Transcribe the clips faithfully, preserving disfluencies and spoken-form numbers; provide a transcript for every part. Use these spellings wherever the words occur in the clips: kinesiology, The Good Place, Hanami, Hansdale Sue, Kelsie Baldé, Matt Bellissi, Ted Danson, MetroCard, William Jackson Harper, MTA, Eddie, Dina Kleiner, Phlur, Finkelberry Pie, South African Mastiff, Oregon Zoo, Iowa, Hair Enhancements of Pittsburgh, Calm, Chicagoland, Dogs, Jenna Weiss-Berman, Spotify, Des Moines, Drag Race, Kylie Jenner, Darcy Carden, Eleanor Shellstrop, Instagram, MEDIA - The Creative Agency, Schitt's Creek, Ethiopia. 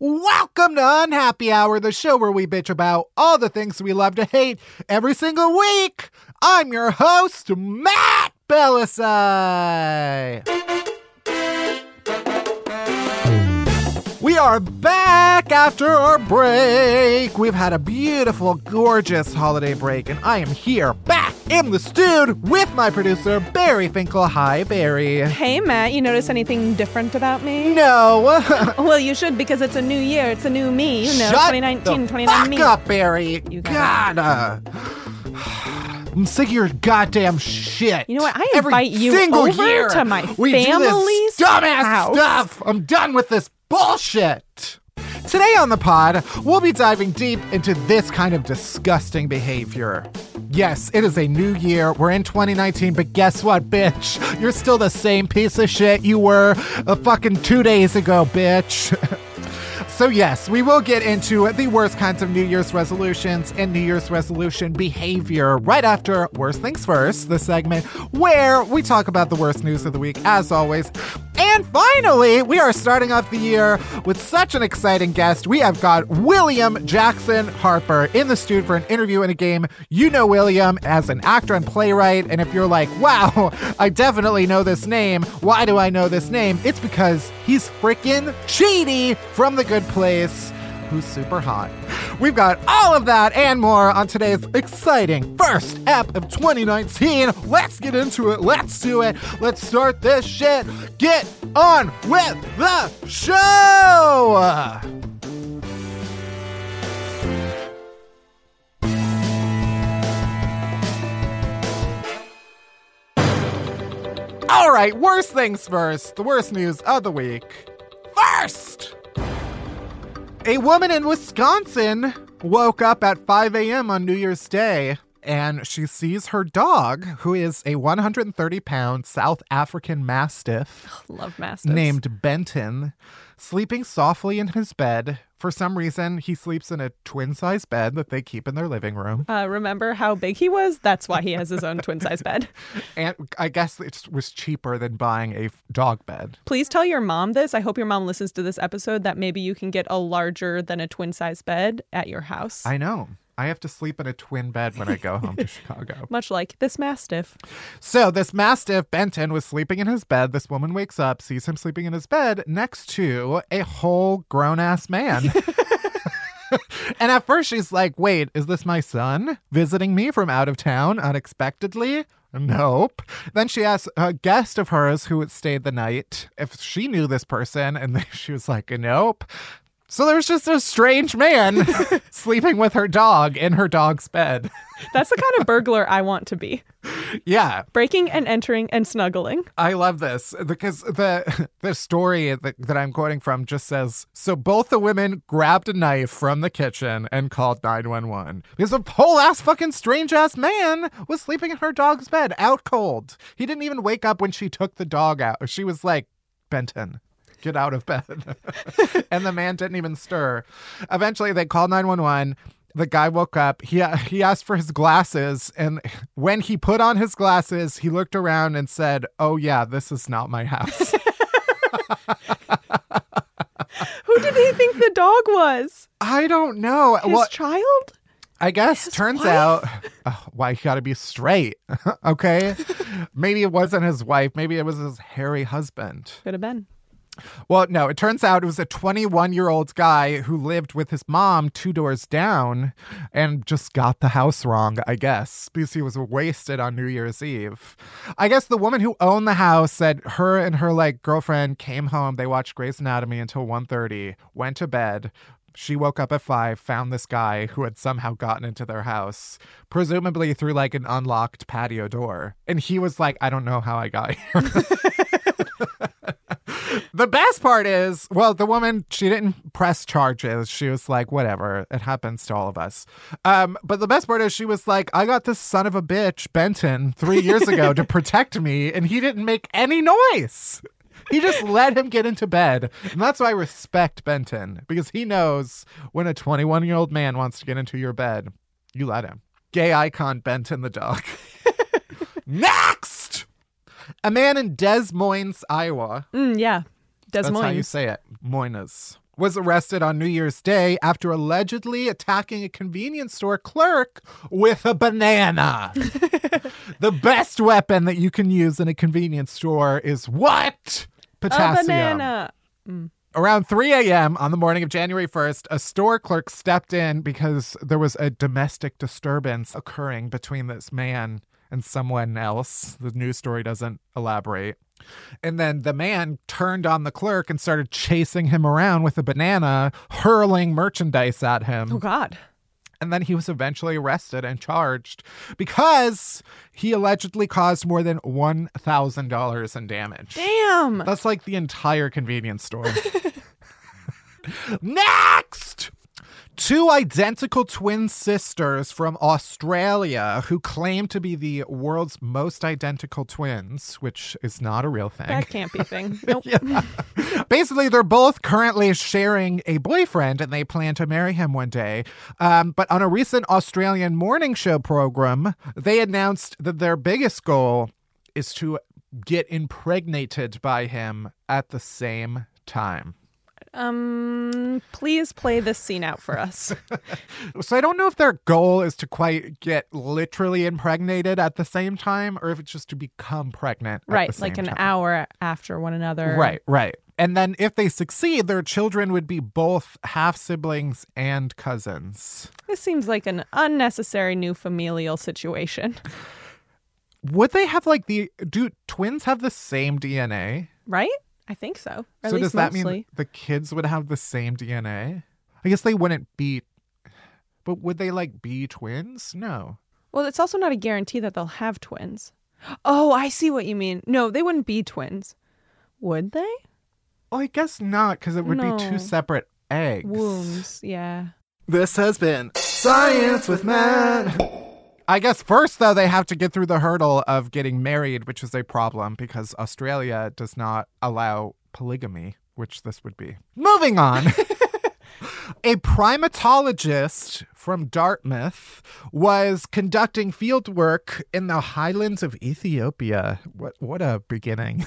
Welcome to Unhappy Hour, the show where we bitch about all the things we love to hate every single week. I'm your host, Matt Bellissi. We are back after our break. We've had a beautiful, gorgeous holiday break, and I am here back in the studio with my producer, Barry Finkel. Hi, Barry. Hey, Matt. You notice anything different about me? No. Well, you should, because it's a new year. It's a new me. You know, Shut twenty nineteen, the fuck me. up, Barry. You gotta. I'm sick of your goddamn shit. You know what? I invite Every you single over year, to my we family's do this dumbass house. stuff. I'm done with this bullshit. Today on the pod, we'll be diving deep into this kind of disgusting behavior. Yes, it is a new year. We're in twenty nineteen, but guess what, bitch? You're still the same piece of shit you were a fucking two days ago, bitch. So yes, we will get into the worst kinds of New Year's resolutions and New Year's resolution behavior right after Worst Things First, the segment where we talk about the worst news of the week, as always. And finally, we are starting off the year with such an exciting guest. We have got William Jackson Harper in the studio for an interview and a game. You know William as an actor and playwright. And if you're like, wow, I definitely know this name. Why do I know this name? It's because he's freaking Chidi from The Good Place, who's super hot. We've got all of that and more on today's exciting first ep of twenty nineteen. Let's get into it. Let's do it. Let's start this shit. Get on with the show. All right, worst things first. The worst news of the week. First! A woman in Wisconsin woke up at five a.m. on New Year's Day, and she sees her dog, who is a one hundred thirty pound South African Mastiff, Love Mastiffs. named Benton, sleeping softly in his bed. For some reason, he sleeps in a twin-size bed that they keep in their living room. Uh, remember how big he was? That's why he has his own twin-size bed. And I guess it was cheaper than buying a dog bed. Please tell your mom this. I hope your mom listens to this episode, that maybe you can get a larger than a twin-size bed at your house. I know. I have to sleep in a twin bed when I go home to Chicago. Much like this Mastiff. So this Mastiff, Benton, was sleeping in his bed. This woman wakes up, sees him sleeping in his bed next to a whole grown-ass man. And at first she's like, wait, is this my son visiting me from out of town unexpectedly? Nope. Then she asked a guest of hers who had stayed the night if she knew this person. And she was like, nope. So there's just a strange man sleeping with her dog in her dog's bed. That's the kind of burglar I want to be. Yeah. Breaking and entering and snuggling. I love this because the the story that, that I'm quoting from just says, so both the women grabbed a knife from the kitchen and called nine one one because a whole ass fucking strange ass man was sleeping in her dog's bed out cold. He didn't even wake up when she took the dog out. She was like, Benton, get out of bed. And the man didn't even stir. Eventually, they called nine one one. The guy woke up. He he asked for his glasses. And when he put on his glasses, he looked around and said, oh, yeah, this is not my house. Who did he think the dog was? I don't know. His well, child? I guess his turns wife? out uh, why he got to be straight. Okay. Maybe it wasn't his wife. Maybe it was his hairy husband. Could have been. Well, no, it turns out it was a twenty-one-year-old guy who lived with his mom two doors down and just got the house wrong, I guess, because he was wasted on New Year's Eve. I guess the woman who owned the house said her and her, like, girlfriend came home. They watched Grey's Anatomy until one thirty, went to bed. She woke up at five, found this guy who had somehow gotten into their house, presumably through, like, an unlocked patio door. And he was like, I don't know how I got here. The best part is, well, the woman, she didn't press charges. She was like, whatever, it happens to all of us. Um, but the best part is she was like, I got this son of a bitch, Benton, three years ago to protect me, and he didn't make any noise. He just let him get into bed. And that's why I respect Benton, because he knows when a twenty-one-year-old man wants to get into your bed, you let him. Gay icon Benton the dog. Next! A man in Des Moines, Iowa. Mm, yeah, Des Moines. That's how you say it. Moines. Was arrested on New Year's Day after allegedly attacking a convenience store clerk with a banana. The best weapon that you can use in a convenience store is what? Potassium. A banana. Mm. Around three a.m. on the morning of January first, a store clerk stepped in because there was a domestic disturbance occurring between this man and someone else. The news story doesn't elaborate. And then the man turned on the clerk and started chasing him around with a banana, hurling merchandise at him. Oh, God. And then he was eventually arrested and charged because he allegedly caused more than one thousand dollars in damage. Damn. That's like the entire convenience store. Next! Two identical twin sisters from Australia who claim to be the world's most identical twins, which is not a real thing. That can't be a thing. Nope. Yeah. Basically, they're both currently sharing a boyfriend and they plan to marry him one day. Um, but on a recent Australian morning show program, they announced that their biggest goal is to get impregnated by him at the same time. Um, please play this scene out for us. So I don't know if their goal is to quite get literally impregnated at the same time or if it's just to become pregnant. Right, at the like same an time. Hour after one another. Right, right. And then if they succeed, their children would be both half-siblings and cousins. This seems like an unnecessary new familial situation. Would they have like the... Do twins have the same D N A? Right? I think so. Or so does that mostly. Mean the kids would have the same D N A? I guess they wouldn't be, but would they like be twins? No. Well, it's also not a guarantee that they'll have twins. Oh, I see what you mean. No, they wouldn't be twins. Would they? Well, I guess not because it would no. be two separate eggs. Wombs, yeah. This has been Science with Matt. I guess first, though, they have to get through the hurdle of getting married, which is a problem because Australia does not allow polygamy, which this would be. Moving on. A primatologist from Dartmouth was conducting field work in the highlands of Ethiopia. What, what a beginning.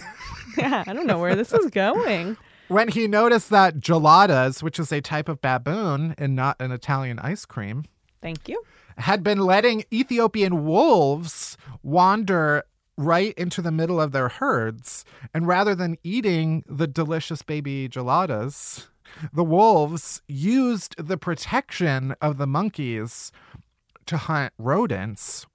Yeah, I don't know where this is going. When he noticed that geladas, which is a type of baboon and not an Italian ice cream. Thank you. Had been letting Ethiopian wolves wander right into the middle of their herds. And rather than eating the delicious baby geladas, the wolves used the protection of the monkeys to hunt rodents.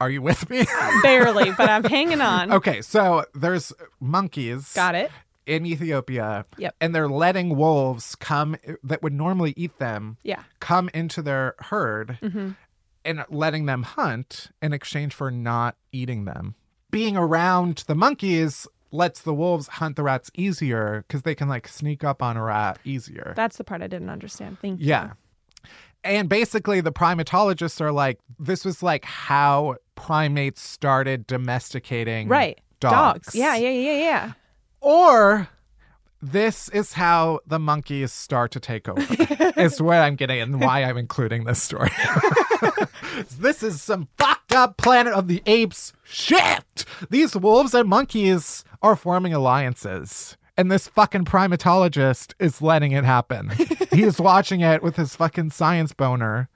Are you with me? Barely, but I'm hanging on. Okay, so there's monkeys. Got it. In Ethiopia, yep. And they're letting wolves come that would normally eat them yeah. come into their herd. Mm-hmm. And letting them hunt in exchange for not eating them. Being around the monkeys lets the wolves hunt the rats easier because they can like sneak up on a rat easier. That's the part I didn't understand. Thank you. Yeah. And basically the primatologists are like, this was like how primates started domesticating right. dogs. Dogs. Yeah, yeah, yeah, yeah. Or... This is how the monkeys start to take over, is what I'm getting and why I'm including this story. This is some fucked up Planet of the Apes shit. These wolves and monkeys are forming alliances. And this fucking primatologist is letting it happen. He is watching it with his fucking science boner,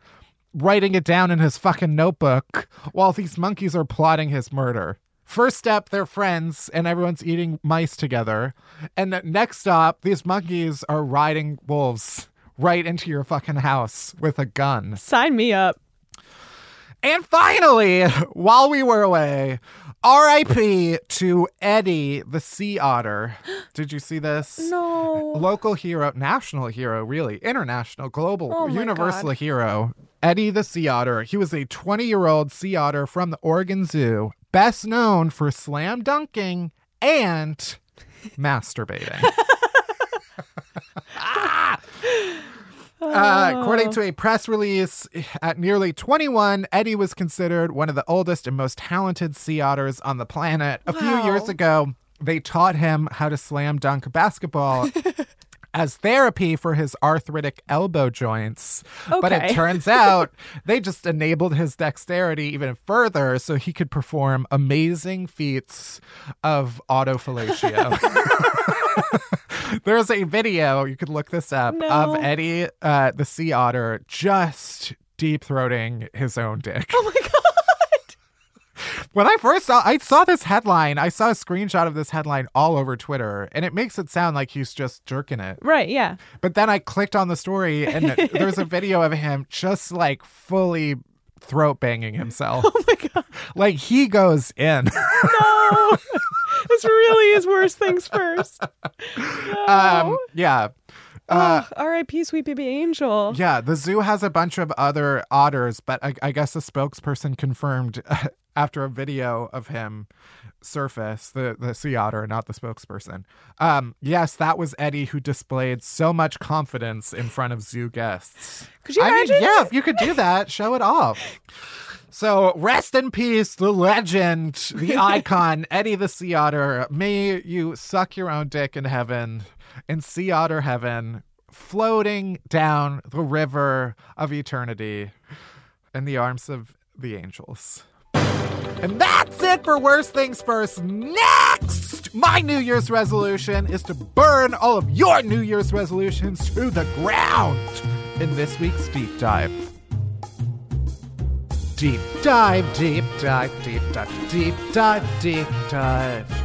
writing it down in his fucking notebook while these monkeys are plotting his murder. First step, they're friends, and everyone's eating mice together. And next stop, these monkeys are riding wolves right into your fucking house with a gun. Sign me up. And finally, while we were away, R I P to Eddie, the sea otter. Did you see this? No. Local hero, national hero, really. International, global, oh universal God. Hero. Eddie, the sea otter. He was a twenty-year-old sea otter from the Oregon Zoo. Best known for slam dunking and masturbating. Uh, according to a press release, at nearly twenty-one, Eddie was considered one of the oldest and most talented sea otters on the planet. A wow. few years ago, they taught him how to slam dunk basketball as therapy for his arthritic elbow joints. Okay. But it turns out they just enabled his dexterity even further so he could perform amazing feats of autofellatio. There's a video, you could look this up, no. of Eddie, uh, the sea otter, just deep-throating his own dick. Oh, my God! When I first saw, I saw this headline, I saw a screenshot of this headline all over Twitter, and it makes it sound like he's just jerking it. Right, yeah. But then I clicked on the story, and there's a video of him just, like, fully throat-banging himself. Oh, my God. Like, he goes in. No! This really is worse things first. No. Um, yeah. Uh, oh, R I P Sweet Baby Angel. Yeah, the zoo has a bunch of other otters, but I, I guess a spokesperson confirmed uh, after a video of him surfaced, the, the sea otter, not the spokesperson. Um, yes, that was Eddie, who displayed so much confidence in front of zoo guests. Could you I imagine? Mean, yeah, if you could do that, show it off. So rest in peace, the legend, the icon, Eddie the Sea Otter. May you suck your own dick in heaven, in Sea Otter heaven, floating down the river of eternity in the arms of the angels. And that's it for Worst Things First. Next, my New Year's resolution is to burn all of your New Year's resolutions to the ground in this week's Deep Dive. Deep dive, deep dive, deep dive, deep dive, deep dive.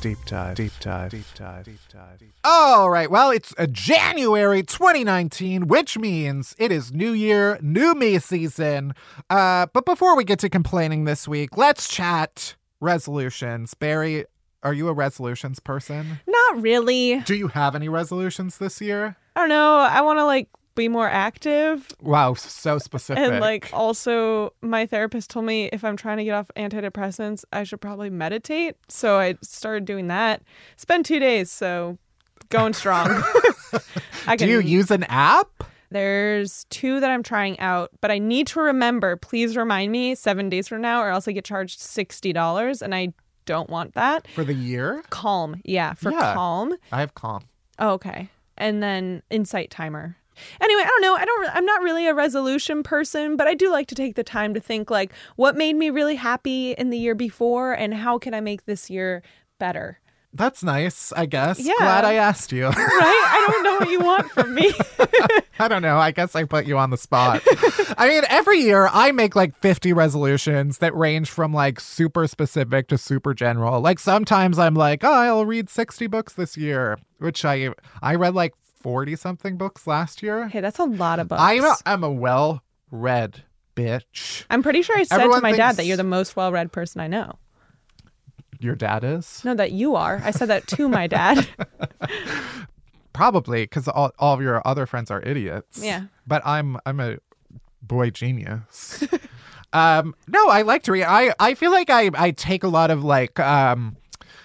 Deep dive, deep dive, deep dive, deep dive. All right, well, it's uh, January twenty nineteen, which means it is New Year, New Me season. Uh, but before we get to complaining this week, let's chat resolutions. Barry, are you a resolutions person? Not really. Do you have any resolutions this year? I don't know. I want to, like, be more active. Wow, so specific. And, like, also my therapist told me if I'm trying to get off antidepressants, I should probably meditate. So I started doing that. It's been two days, so going strong. I can... Do you use an app? There's two that I'm trying out, but I need to remember. Please remind me seven days from now or else I get charged sixty dollars, and I don't want that. For the year? Calm. Yeah, for yeah, Calm. I have Calm. Oh, okay. And then Insight Timer. Anyway, I don't know. I don't. I'm not really a resolution person, but I do like to take the time to think, like, what made me really happy in the year before, and how can I make this year better? That's nice, I guess. Yeah. Glad I asked you. Right? I don't know what you want from me. I don't know. I guess I put you on the spot. I mean, every year I make like fifty resolutions that range from like super specific to super general. Like sometimes I'm like, oh, I'll read sixty books this year, which I I read like forty-something books last year. Hey, that's a lot of books. I'm a, I'm a well-read bitch. I'm pretty sure I said Everyone to my thinks... dad that you're the most well-read person I know. Your dad is? No, that you are. I said that to my dad. Probably because all, all of your other friends are idiots. Yeah. But I'm I'm a boy genius. um, no, I like to read. I, I feel like I, I take a lot of like um,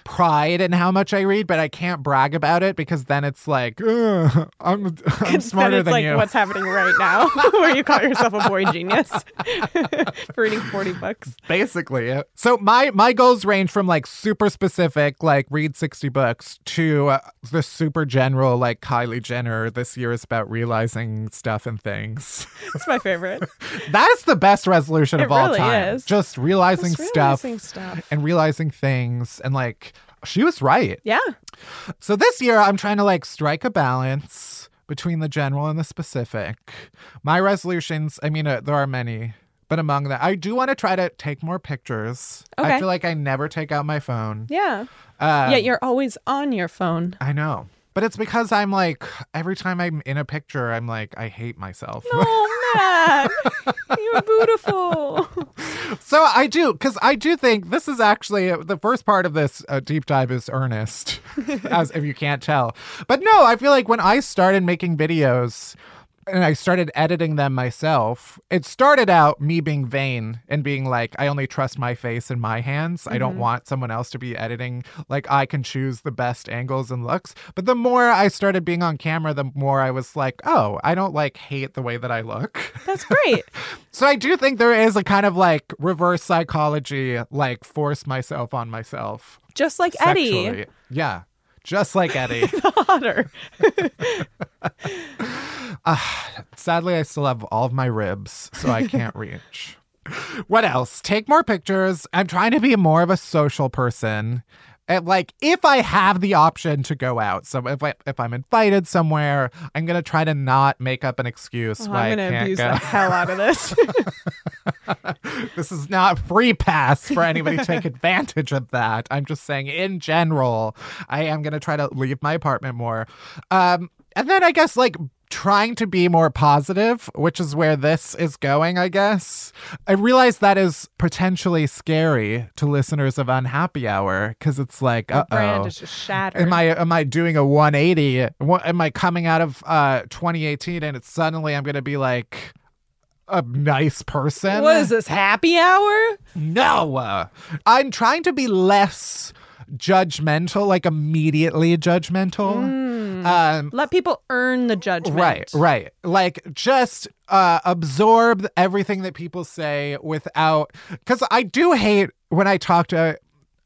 pride in how much I read, but I can't brag about it because then it's like, I'm, I'm smarter it's than like you. It's like what's happening right now where you call yourself a boy genius for reading forty books. Basically. So my, my goals range from like super specific, like read sixty books, to uh, the super general, like Kylie Jenner, this year is about realizing stuff and things. It's my favorite. That is the best resolution it of all really time. Is. Just realizing, Just realizing stuff, stuff and realizing things and like, she was right. Yeah. So this year, I'm trying to like strike a balance between the general and the specific. My resolutions, I mean, uh, there are many, but among them, I do want to try to take more pictures. Okay. I feel like I never take out my phone. Yeah. Um, Yet you're always on your phone. I know. But it's because I'm like, every time I'm in a picture, I'm like, I hate myself. No, Matt. You're beautiful. So I do, because I do think this is actually, the first part of this uh, deep dive is earnest, as if you can't tell. But no, I feel like when I started making videos, and I started editing them myself. It started out me being vain and being like, I only trust my face and my hands. Mm-hmm. I don't want someone else to be editing. Like, I can choose the best angles and looks. But the more I started being on camera, the more I was like, oh, I don't like hate the way that I look. That's great. So I do think there is a kind of like reverse psychology, like force myself on myself. Just like sexually. Eddie. Yeah. Just like Eddie. The otter. uh, sadly, I still have all of my ribs, so I can't reach. What else? Take more pictures. I'm trying to be more of a social person. And like, if I have the option to go out, so if, I, if I'm invited somewhere, I'm going to try to not make up an excuse oh, why I'm gonna I can't abuse go. The hell out of this. This is not free pass for anybody to take advantage of that. I'm just saying in general, I am going to try to leave my apartment more. Um, and then I guess like trying to be more positive, which is where this is going, I guess. I realize that is potentially scary to listeners of Unhappy Hour because it's like, uh oh, brand is just shattered. Am I am I doing a one eighty? Am I coming out of uh, twenty eighteen and it's suddenly I'm going to be like a nice person? What is this, happy hour? No. Uh, I'm trying to be less judgmental, like immediately judgmental. Mm. Um, Let people earn the judgment. Right, right. Like just uh, absorb everything that people say without... Because I do hate when I talk to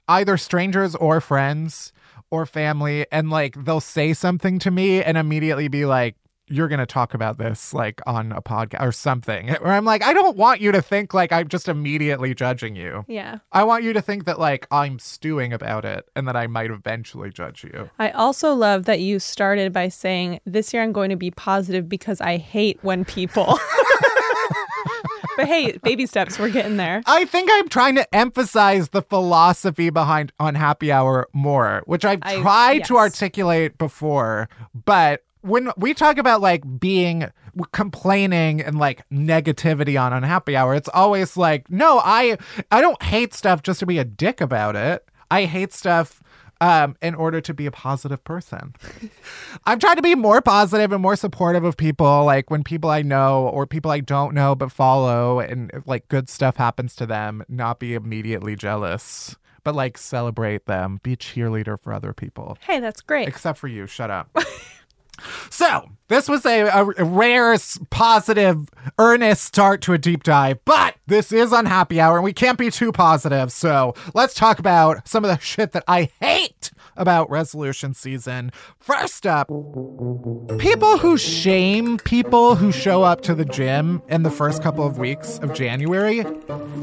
either strangers or friends or family and like they'll say something to me and immediately be like, you're going to talk about this like on a podcast or something where I'm like, I don't want you to think like I'm just immediately judging you. Yeah. I want you to think that like I'm stewing about it and that I might eventually judge you. I also love that you started by saying this year I'm going to be positive because I hate when people... But hey, baby steps, we're getting there. I think I'm trying to emphasize the philosophy behind Unhappy Hour more, which I've I, tried yes. to articulate before, but when we talk about like being complaining and like negativity on Unhappy Hour, it's always like, no, I I don't hate stuff just to be a dick about it. I hate stuff um, in order to be a positive person. I'm trying to be more positive and more supportive of people, like when people I know or people I don't know but follow and like good stuff happens to them, not be immediately jealous. But like celebrate them, be a cheerleader for other people. Hey, that's great. Except for you. Shut up. So, this was a, a rare, positive, earnest start to a deep dive, but this is Unhappy Hour, and we can't be too positive, so let's talk about some of the shit that I hate about resolution season. First up, people who shame people who show up to the gym in the first couple of weeks of January,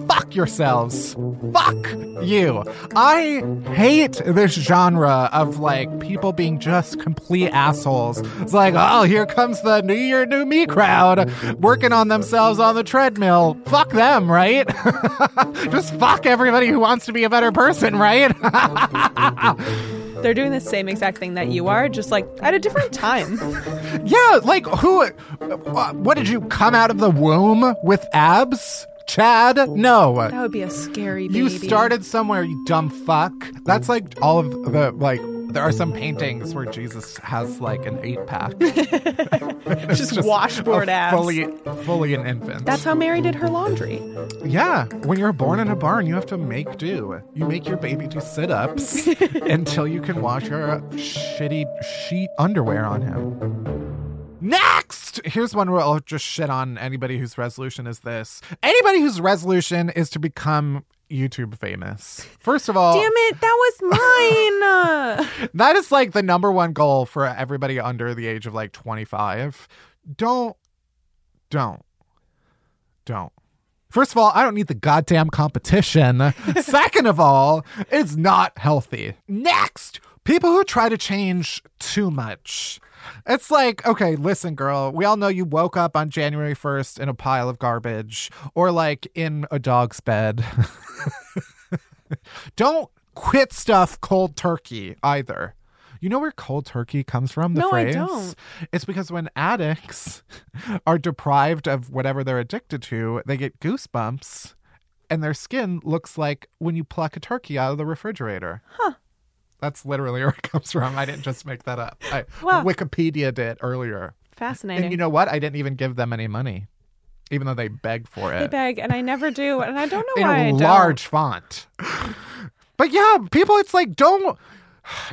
fuck yourselves. Fuck you. I hate this genre of, like, people being just complete assholes. It's like, oh, here comes the New Year, New Me crowd working on themselves on the treadmill. Fuck them, right? Just fuck everybody who wants to be a better person, right? They're doing the same exact thing that you are, just like at a different time. Yeah, like who, what did you come out of the womb with abs? Chad? No. That would be a scary baby. You started somewhere, you dumb fuck. That's like all of the, like, there are some paintings where Jesus has like an eight pack. just, just washboard ass. Fully, fully an infant. That's how Mary did her laundry. Yeah. When you're born in a barn, you have to make do. You make your baby do sit-ups until you can wash your shitty sheet underwear on him. Next! Here's one where I'll just shit on anybody whose resolution is this. Anybody whose resolution is to become YouTube famous. First of all, damn it, that was mine. That is like the number one goal for everybody under the age of like twenty-five. Don't, don't, don't. First of all, I don't need the goddamn competition. Second of all, it's not healthy. Next, people who try to change too much. It's like, okay, listen, girl, we all know you woke up on January first in a pile of garbage or like in a dog's bed. Don't quit stuff cold turkey either. You know where cold turkey comes from, the no, phrase? No, I don't. It's because when addicts are deprived of whatever they're addicted to, they get goosebumps and their skin looks like when you pluck a turkey out of the refrigerator. Huh. That's literally where it comes from. I didn't just make that up. I, wow. Wikipedia did earlier. Fascinating. And you know what? I didn't even give them any money, even though they beg for it. They beg, and I never do, and I don't know why I don't. In large font. But yeah, people, it's like, don't...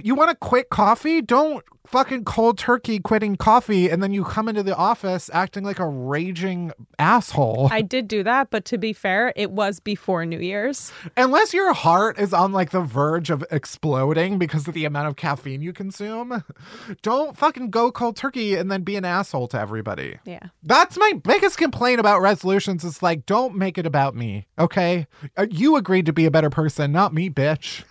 You want to quit coffee? Don't fucking cold turkey quitting coffee and then you come into the office acting like a raging asshole. I did do that, but to be fair, it was before New Year's. Unless your heart is on like the verge of exploding because of the amount of caffeine you consume, don't fucking go cold turkey and then be an asshole to everybody. Yeah. That's my biggest complaint about resolutions. It's like, don't make it about me, okay? You agreed to be a better person, not me, bitch.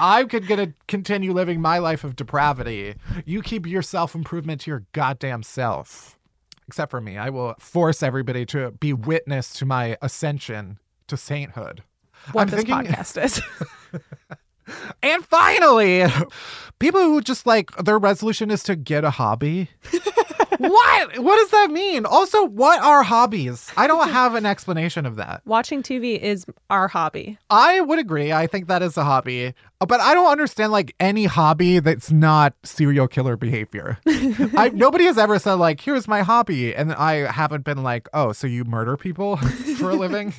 I'm gonna continue living my life of depravity. You keep your self-improvement to your goddamn self. Except for me. I will force everybody to be witness to my ascension to sainthood. What I'm this thinking... podcast is. And finally, people who just like their resolution is to get a hobby. What? What does that mean? Also, what are hobbies? I don't have an explanation of that. Watching T V is our hobby. I would agree. I think that is a hobby. But I don't understand, like, any hobby that's not serial killer behavior. I, nobody has ever said, like, here's my hobby. And I haven't been like, oh, so you murder people for a living?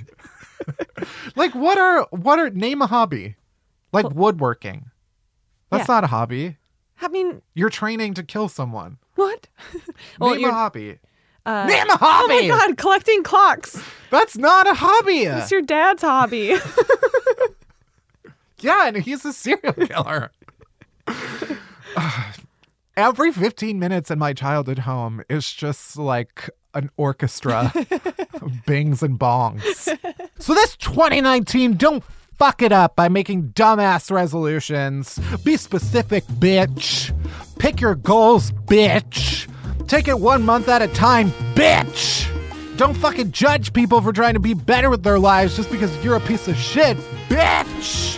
Like, what are, what are, name a hobby. Like, well, woodworking. That's yeah. not a hobby. I mean... You're training to kill someone. What? Well, name a hobby. Uh, Name a hobby! Oh my god, collecting clocks. That's not a hobby. It's your dad's hobby. Yeah, and he's a serial killer. uh, every fifteen minutes in my childhood home is just like an orchestra of bings and bongs. So this twenty nineteen, don't fuck it up by making dumbass resolutions. Be specific, bitch. Pick your goals, bitch. Take it one month at a time, bitch. Don't fucking judge people for trying to be better with their lives just because you're a piece of shit, bitch.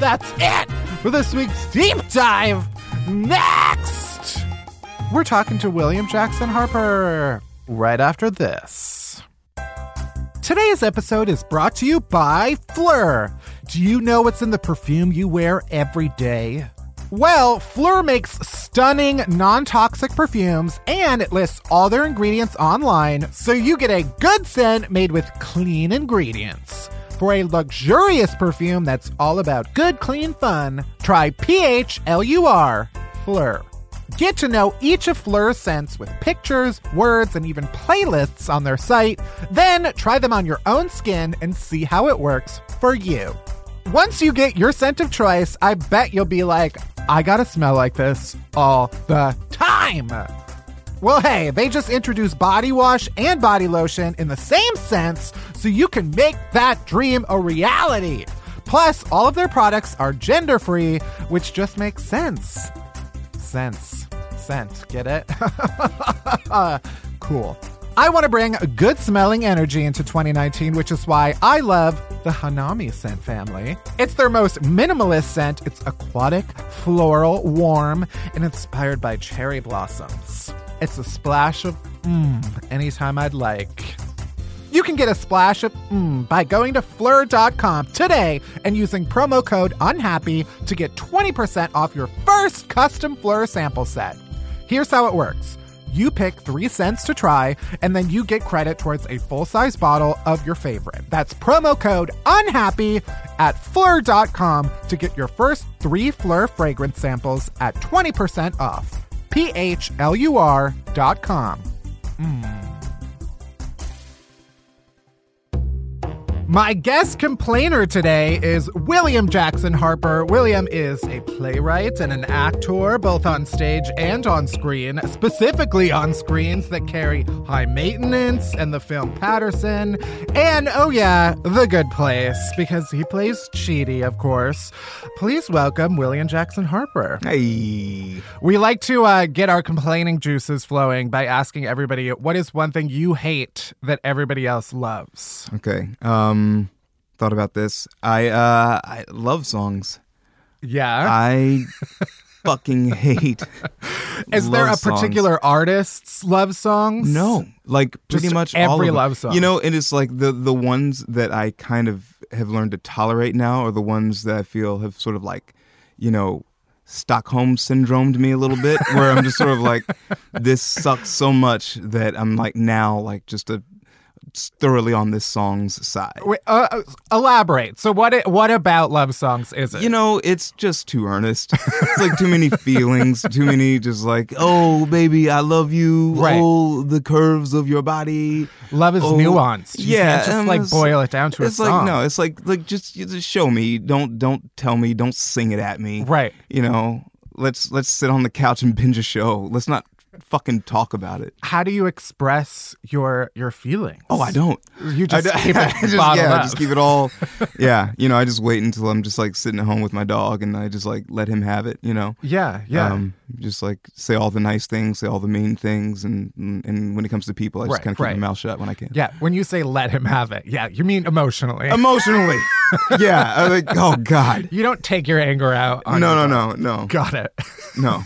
That's it for this week's deep dive. Next, we're talking to William Jackson Harper right after this. Today's episode is brought to you by Phlur. Do you know what's in the perfume you wear every day? Well, Phlur makes stunning, non-toxic perfumes, and it lists all their ingredients online, so you get a good scent made with clean ingredients. For a luxurious perfume that's all about good, clean fun, try P H L U R, Phlur. Get to know each of Phlur's scents with pictures, words, and even playlists on their site. Then try them on your own skin and see how it works for you. Once you get your scent of choice, I bet you'll be like, I gotta smell like this all the time. Well, hey, they just introduced body wash and body lotion in the same sense, so you can make that dream a reality. Plus, all of their products are gender-free, which just makes sense. Sense. Scent. Get it? Cool. I want to bring good smelling energy into twenty nineteen, which is why I love the Hanami scent family. It's their most minimalist scent. It's aquatic, floral, warm, and inspired by cherry blossoms. It's a splash of mmm anytime I'd like. You can get a splash of mmm by going to Phlur dot com today and using promo code UNHAPPY to get twenty percent off your first custom Phlur sample set. Here's how it works. You pick three scents to try, and then you get credit towards a full-size bottle of your favorite. That's promo code UNHAPPY at Phlur dot com to get your first three Phlur fragrance samples at twenty percent off. P H L U R dot com. Mm. My guest complainer today is William Jackson Harper. William is a playwright and an actor, both on stage and on screen, specifically on screens that carry High Maintenance and the film Patterson, and, oh yeah, The Good Place, because he plays Chidi, of course. Please welcome William Jackson Harper. Hey. We like to uh, get our complaining juices flowing by asking everybody, what is one thing you hate that everybody else loves? Okay, um... Thought about this. I uh, I love songs. Yeah. I fucking hate. Is there a particular songs. artist's love songs? No, like pretty Just much every all of love song. You know, it is like the the ones that I kind of have learned to tolerate now, are the ones that I feel have sort of like, you know, Stockholm syndromed me a little bit, where I'm just sort of like, this sucks so much that I'm like now like just a thoroughly on this song's side. Wait, uh, elaborate. So what? It, what about love songs is it? You know, it's just too earnest. It's like too many feelings, too many just like, oh baby, I love you. Right. Oh, the curves of your body. Love is oh, nuanced. You yeah, can't just like boil it down to it's a song. Like, no, it's like like just, just show me. Don't don't tell me. Don't sing it at me. Right. You know, let's let's sit on the couch and binge a show. Let's not fucking talk about it. How do you express your your feelings? Oh, I don't. You just I, keep I, it I just, bottled yeah, up. I just keep it all. Yeah, you know, I just wait until I'm just like sitting at home with my dog, and I just like let him have it. You know. Yeah, yeah. Um, just like say all the nice things, say all the mean things, and and when it comes to people, I just right, kind of keep right. my mouth shut when I can. Yeah, when you say let him have it, yeah, you mean emotionally. Emotionally. Yeah. I like, oh God. You don't take your anger out. On no, no, no, no. Got it. No.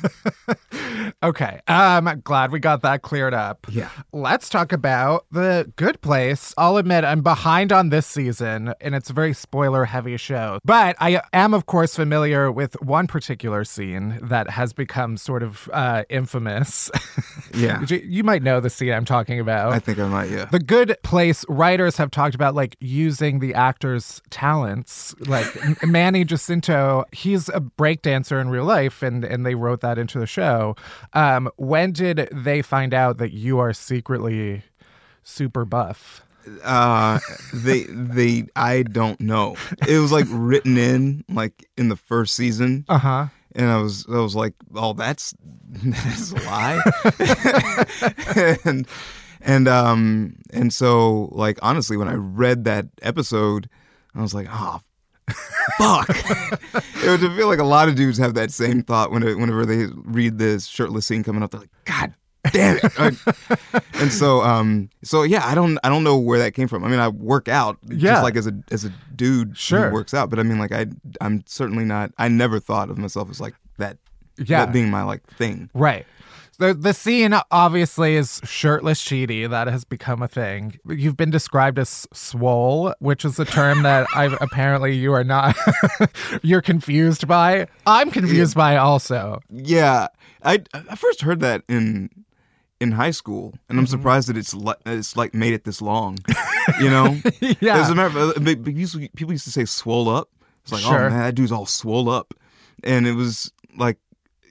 Okay. Um, I'm glad we got that cleared up. Yeah. Let's talk about The Good Place. I'll admit I'm behind on this season, and it's a very spoiler-heavy show. But I am, of course, familiar with one particular scene that has become sort of uh, infamous. Yeah. you, you might know the scene I'm talking about. I think I might, yeah. The Good Place writers have talked about, like, using the actors' talents. Like, Manny Jacinto, he's a breakdancer in real life, and, and they wrote that into the show. Um, when did they find out that you are secretly super buff? Uh, they, they, I don't know. It was like written in, like in the first season. Uh huh. And I was, I was like, oh, that's, that's a lie. and, and, um, and so like, honestly, when I read that episode, I was like, oh, fuck. It would feel like a lot of dudes have that same thought when it, whenever they read this shirtless scene coming up. They're like, God damn it. Like, and so, um, so yeah, I don't, I don't know where that came from. I mean, I work out yeah. just like as a, as a dude sure. who works out, but I mean, like I, I'm certainly not, I never thought of myself as like that, yeah. that being my like thing. Right. The, the scene, obviously, is shirtless Chidi. That has become a thing. You've been described as swole, which is a term that I've, apparently you are not. You're confused by. I'm confused yeah. by also. Yeah. I, I first heard that in in high school, and I'm mm-hmm. surprised that it's, li- it's like made it this long. You know? Yeah. As a matter of, people used to say swole up. It's like, sure. oh, man, that dude's all swole up. And it was like,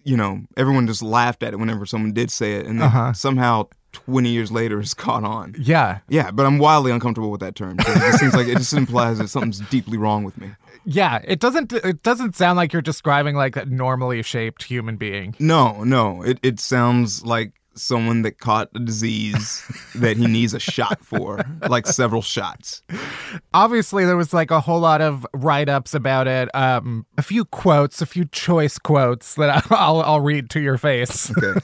you know, everyone just laughed at it whenever someone did say it, and then uh-huh. somehow twenty years later it's caught on. Yeah. Yeah, but I'm wildly uncomfortable with that term. It just seems like it just implies that something's deeply wrong with me. Yeah, it doesn't it doesn't sound like you're describing like a normally shaped human being. No, no. It it sounds like someone that caught a disease that he needs a shot for, like several shots. Obviously, there was like a whole lot of write-ups about it. Um, a few quotes, a few choice quotes that I'll, I'll read to your face. Okay.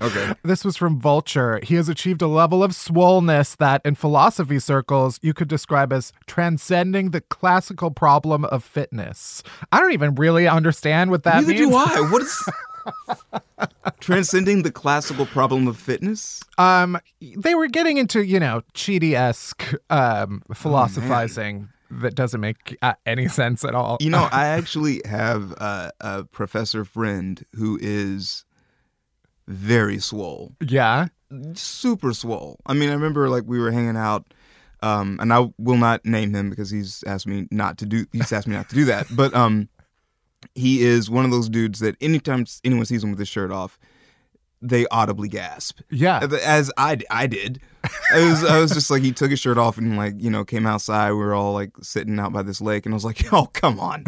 Okay. This was from Vulture. He has achieved a level of swollenness that in philosophy circles you could describe as transcending the classical problem of fitness. I don't even really understand what that Neither means. Neither do I. What is... Transcending the classical problem of fitness? Um, they were getting into, you know, Chidi-esque um, philosophizing oh, that doesn't make uh, any sense at all. You know, I actually have uh, a professor friend who is very swole. Yeah? Super swole. I mean, I remember, like, we were hanging out, um, and I will not name him because he's asked me not to do, he's asked me not to do that, but... um. He is one of those dudes that anytime anyone sees him with his shirt off, they audibly gasp. Yeah. As I, I did. I was, I was just like, he took his shirt off and like, you know, came outside. We were all like sitting out by this lake and I was like, oh, come on.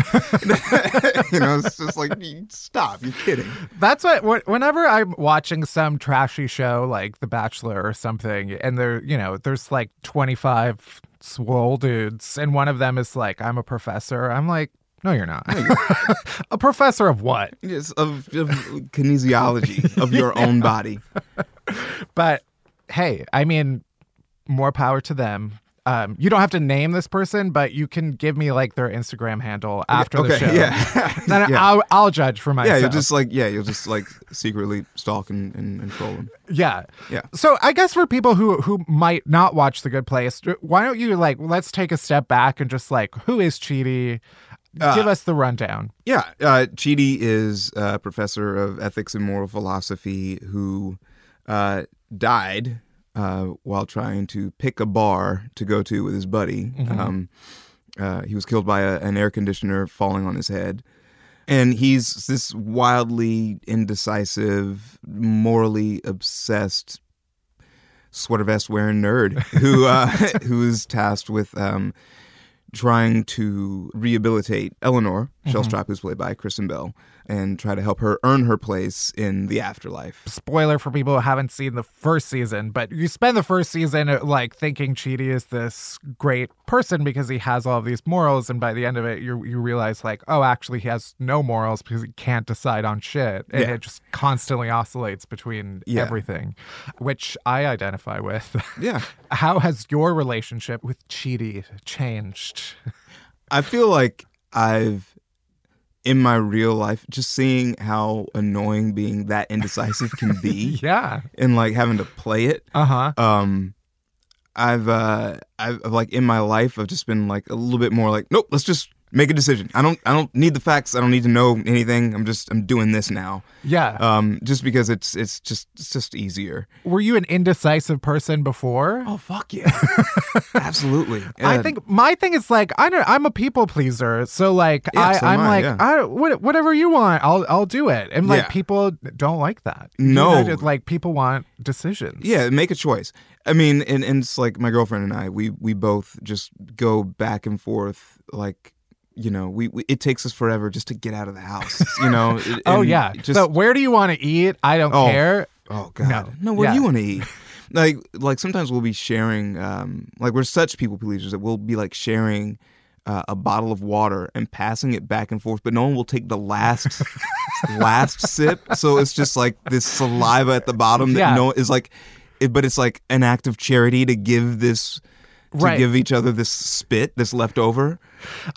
You know, it's just like, stop, you're kidding. That's what, whenever I'm watching some trashy show like The Bachelor or something and there, you know, there's like twenty-five swole dudes and one of them is like, I'm a professor. I'm like, no, you're not. No, you're not. A professor of what? Yes, of, of kinesiology of your yeah. own body. But hey, I mean, more power to them. Um, you don't have to name this person, but you can give me like their Instagram handle after okay, the show. Yeah. Then yeah. I'll, I'll judge for myself. Yeah, you'll just like yeah, you'll just like secretly stalk and, and, and troll them. Yeah, yeah. So I guess for people who who might not watch The Good Place, why don't you like let's take a step back and just like who is Chidi? uh, give us the rundown. Yeah. Uh, Chidi is a professor of ethics and moral philosophy who uh, died uh, while trying to pick a bar to go to with his buddy. Mm-hmm. Um, uh, he was killed by a, an air conditioner falling on his head. And he's this wildly indecisive, morally obsessed sweater vest wearing nerd who uh, who is tasked with um, trying to rehabilitate Eleanor mm-hmm. Shellstrop, who's played by Kristen Bell, and try to help her earn her place in the afterlife. Spoiler for people who haven't seen the first season, but you spend the first season like thinking Chidi is this great person because he has all of these morals, and by the end of it, you you realize like, oh, actually, he has no morals because he can't decide on shit, and yeah. it just constantly oscillates between yeah. everything, which I identify with. Yeah, how has your relationship with Chidi changed? I feel like I've. In my real life, just seeing how annoying being that indecisive can be, yeah, and like having to play it, uh huh. Um, I've uh, I've like in my life, I've just been like a little bit more like, nope, let's just make a decision. I don't, I don't need the facts. I don't need to know anything. I'm just, I'm doing this now. Yeah. Um, just because it's, it's just, it's just easier. Were you an indecisive person before? Oh fuck yeah, absolutely. Yeah. I think my thing is like, I don't, I'm a people pleaser, so like, yeah, I, so I'm I, like, yeah. I what, whatever you want, I'll, I'll do it. And like, yeah. people don't like that. No, you know, like people want decisions. Yeah, make a choice. I mean, and, and it's like my girlfriend and I, we, we both just go back and forth like. You know, we, we it takes us forever just to get out of the house. You know. oh yeah. Just, so where do you want to eat? I don't oh, care. Oh god. No. no where yeah. do you want to eat? Like like sometimes we'll be sharing. Um, like we're such people pleasers that we'll be like sharing uh, a bottle of water and passing it back and forth, but no one will take the last last sip. So it's just like this saliva at the bottom that yeah. no is like, it, but it's like an act of charity to give this. To right. give each other this spit, this leftover.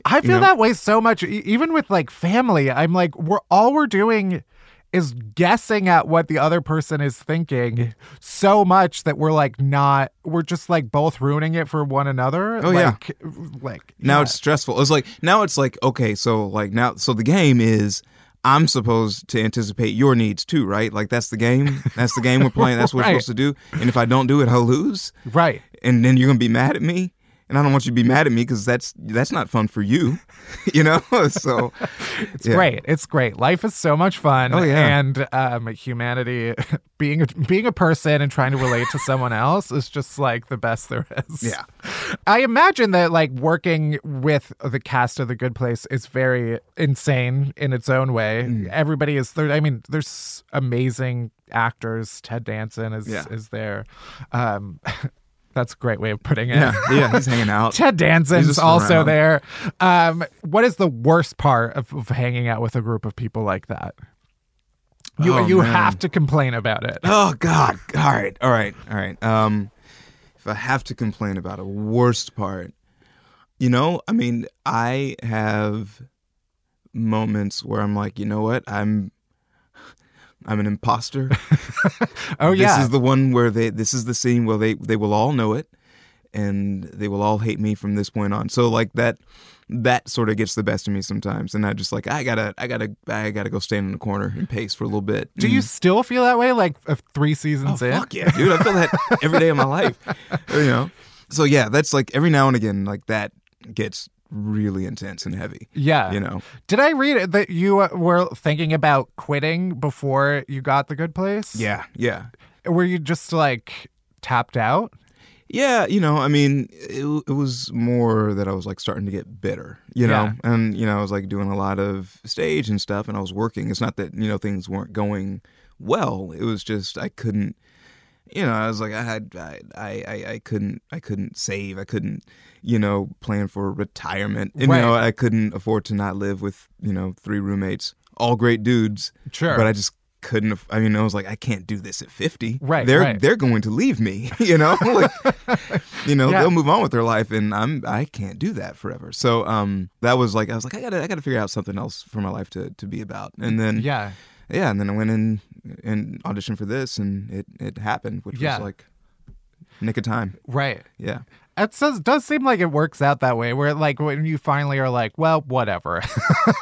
I feel you know? that way so much, e- even with like family. I'm like, we're all we're doing is guessing at what the other person is thinking so much that we're like not, we're just like both ruining it for one another. Oh like, yeah, like now yeah. it's stressful. It's like now it's like okay, so like now, so the game is. I'm supposed to anticipate your needs too, right? Like that's the game. That's the game we're playing. That's what right. we're supposed to do. And if I don't do it, I'll lose. Right. And then you're gonna be mad at me. And I don't want you to be mad at me because that's that's not fun for you, you know? So it's yeah. great. It's great. Life is so much fun. Oh, yeah. And um, humanity, being a, being a person and trying to relate to someone else is just like the best there is. Yeah. I imagine that like working with the cast of The Good Place is very insane in its own way. Mm. Everybody is there. I mean, there's amazing actors. Ted Danson is, yeah. is there. Um That's a great way of putting it. Yeah, yeah he's hanging out. Ted Danson's also around. there. Um, what is the worst part of, of hanging out with a group of people like that? You oh, you man. have to complain about it. Oh, God. All right, all right, all right. Um, if I have to complain about a worst part, you know, I mean, I have moments where I'm like, you know what? I'm... I'm an imposter. oh this yeah. This is the one where they this is the scene where they, they will all know it and they will all hate me from this point on. So like that that sort of gets the best of me sometimes. And I just like I gotta I gotta I gotta go stand in the corner and pace for a little bit. Do mm. you still feel that way like three seasons oh, in? Fuck yeah, dude. I feel that every day of my life. You know? So yeah, that's like every now and again, like that gets really intense and heavy. Yeah. You know. Did I read that you were thinking about quitting before you got The Good Place? Yeah. Yeah. Were you just like tapped out? Yeah. You know, I mean, it, it was more that I was like starting to get bitter, you know, yeah. and, you know, I was like doing a lot of stage and stuff and I was working. It's not that, you know, things weren't going well. It was just I couldn't. You know, I was like, I had, I, I, I couldn't, I couldn't save, I couldn't, you know, plan for retirement, and right. you know, I couldn't afford to not live with, you know, three roommates, all great dudes, sure, but I just couldn't. I mean, I was like, I can't do this at fifty. Right, they're right. they're going to leave me, you know, like, you know, yeah. they'll move on with their life, and I'm I can't do that forever. So, um, that was like, I was like, I gotta, I gotta figure out something else for my life to to be about, and then yeah. Yeah, and then I went in and auditioned for this, and it, it happened, which yeah. was like nick of time. Right. Yeah. It says, does seem like it works out that way, where like when you finally are like, well, whatever.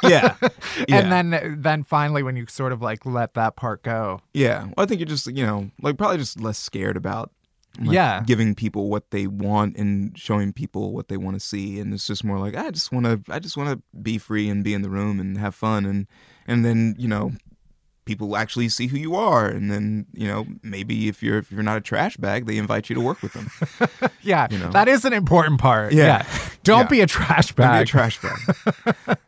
yeah. yeah. And then then finally when you sort of like let that part go. Yeah. Well, I think you're just, you know, like probably just less scared about like, yeah. giving people what they want and showing people what they want to see. And it's just more like, I just want to I just want to be free and be in the room and have fun. And and then, you know, people actually see who you are, and then, you know, maybe if you're if you're not a trash bag, they invite you to work with them. yeah, you know? That is an important part. Yeah, yeah. don't yeah. be a trash bag. Don't be a trash bag.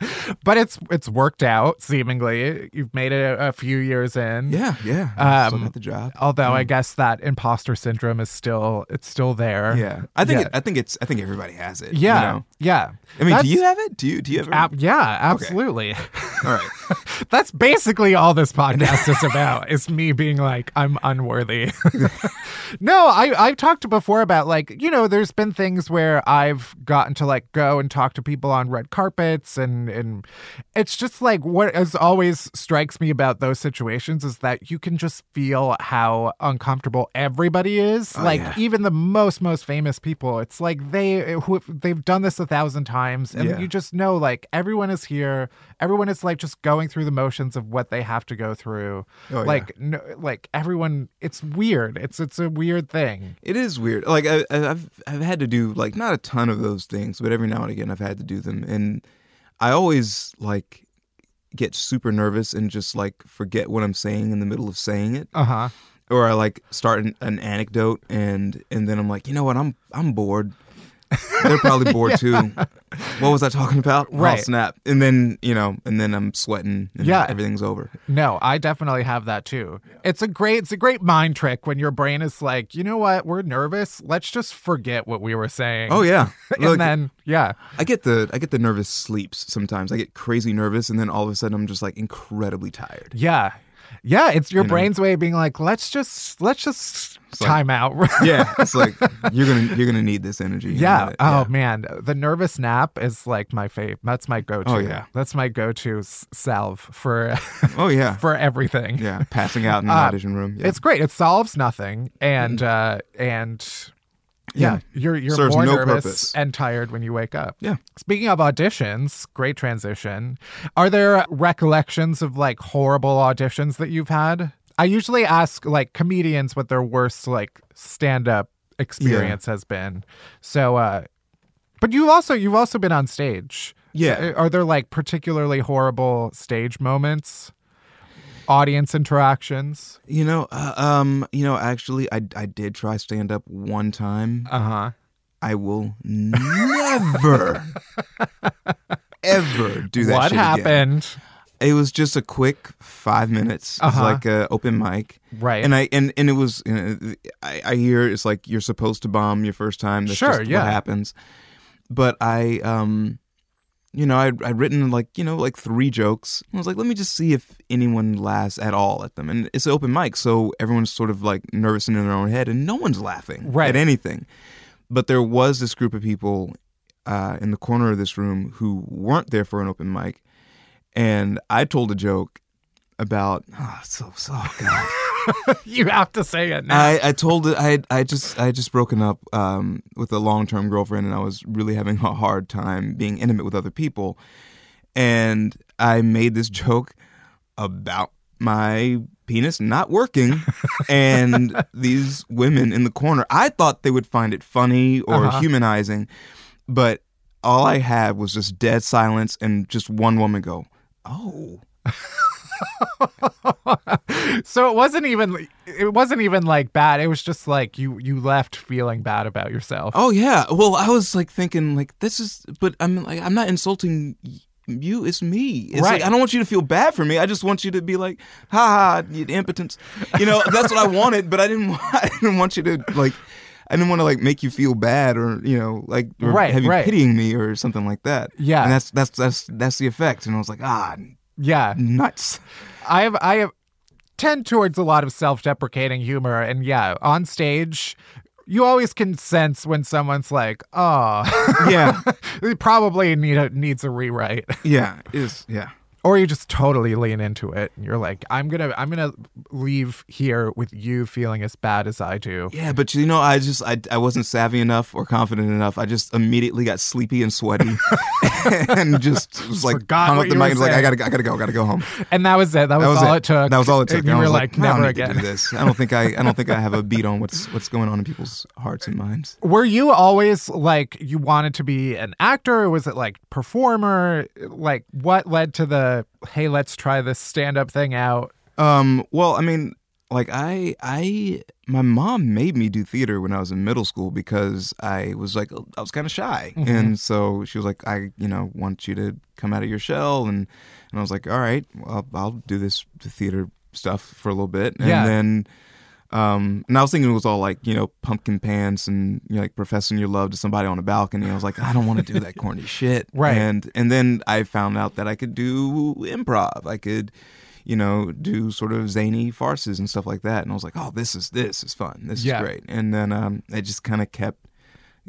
But it's it's worked out seemingly. You've made it a, a few years in. Yeah, yeah. Um, still got the job. Although mm. I guess that imposter syndrome is still it's still there. Yeah, I think yeah. It, I think it's I think everybody has it. Yeah, you know? yeah. I mean, That's, do you have it? Do you do you ever? Uh, yeah, absolutely. Okay. All right. That's basically all this podcast. Podcast is about is me being like, I'm unworthy. No, I, I've talked before about like, you know, there's been things where I've gotten to like go and talk to people on red carpets, and and it's just like what as always strikes me about those situations is that you can just feel how uncomfortable everybody is. Oh, like yeah. even the most most famous people, it's like they who, they've done this a thousand times, and yeah. you just know like everyone is here, everyone is like just going through the motions of what they have to go through. Oh, like yeah. no, like everyone, it's weird. It's it's a weird thing. It is weird. Like I, I've I've had to do like not a ton of those things, but every now and again I've had to do them, and I always like get super nervous and just like forget what I'm saying in the middle of saying it. Uh huh. Or I like start an, an anecdote and and then I'm like, you know what, I'm I'm bored. They're probably bored yeah. too. What was I talking about? Right. Oh, snap. And then, you know, and then I'm sweating and yeah. everything's over. No, I definitely have that too. Yeah. It's a great it's a great mind trick when your brain is like, you know what, we're nervous. Let's just forget what we were saying. Oh yeah. and Look, then yeah. I get the I get the nervous sleeps sometimes. I get crazy nervous and then all of a sudden I'm just like incredibly tired. Yeah. Yeah, it's your you know, brain's way of being like, let's just let's just time like, out. yeah, it's like you're gonna you're gonna need this energy. Yeah. Oh yeah. man, the nervous nap is like my fave. That's my go to. Oh yeah, that's my go to salve for. oh yeah, for everything. Yeah, passing out in the uh, audition room. Yeah. It's great. It solves nothing, and uh, and. Yeah, you're you're Serves more no nervous purpose. And tired when you wake up. Yeah. Speaking of auditions, great transition. Are there recollections of like horrible auditions that you've had? I usually ask like comedians what their worst like stand-up experience yeah. has been. So, uh, but you also you've also been on stage. Yeah. So are there like particularly horrible stage moments? Audience interactions? You know, uh, um, you know, actually, I I did try stand up one time. Uh huh. I will never, ever do that. What shit happened? Again. It was just a quick five minutes. Uh-huh. It was like a open mic, right? And I and and it was. You know, I, I hear it's like you're supposed to bomb your first time. That's sure, just yeah, what happens. But I um. You know, I'd, I'd written like, you know, like three jokes. I was like, let me just see if anyone laughs at all at them. And it's an open mic, so everyone's sort of like nervous and in their own head, and no one's laughing right. at anything. But there was this group of people uh, in the corner of this room who weren't there for an open mic. And I told a joke about, oh, so, so, God. You have to say it now. I, I told it. I I just I had just broken up um, with a long-term girlfriend, and I was really having a hard time being intimate with other people. And I made this joke about my penis not working, and these women in the corner. I thought they would find it funny or uh-huh. humanizing, but all I had was just dead silence, and just one woman go, "Oh." So it wasn't even it wasn't even like bad. It was just like you you left feeling bad about yourself. Oh yeah. Well, I was like thinking like this is, but I'm like I'm not insulting you. It's me. It's right. Like, I don't want you to feel bad for me. I just want you to be like, ha ha, impotence. You know, that's what I wanted. But I didn't. I didn't want you to like. I didn't want to like make you feel bad or you know like or right, have you right. pitying me or something like that. Yeah. And that's that's that's that's the effect. And I was like ah. Yeah. Nuts. I have I have tend towards a lot of self-deprecating humor, and yeah, on stage you always can sense when someone's like, oh yeah. They probably need a, needs a rewrite. Yeah. Is yeah. Or you just totally lean into it and you're like, I'm gonna I'm gonna leave here with you feeling as bad as I do. Yeah, but you know, I just, I, I wasn't savvy enough or confident enough. I just immediately got sleepy and sweaty and just was like, forgot hung up the mic and was like, I gotta, I gotta go, I gotta go home. And that was it. That was, that was all it. it took. That was all it took. And you and were like, like, never I don't again. Need to do this. I don't think I, I don't think I have a beat on what's, what's going on in people's hearts and minds. Were you always like, you wanted to be an actor? Or was it like performer? Like what led to the, hey, let's try this stand-up thing out? Um, well, I mean, like I, I, my mom made me do theater when I was in middle school because I was like, I was kind of shy. Mm-hmm. And so she was like, I, you know, want you to come out of your shell. And, and I was like, all right, I'll, I'll do this theater stuff for a little bit. And yeah. then, um, and I was thinking it was all like, you know, pumpkin pants and, you know, like professing your love to somebody on a balcony. I was like, I don't want to do that corny shit. Right. And, and then I found out that I could do improv. I could, you know, do sort of zany farces and stuff like that. And I was like, oh, this is this is fun. This yeah. is great. And then um, I just kind of kept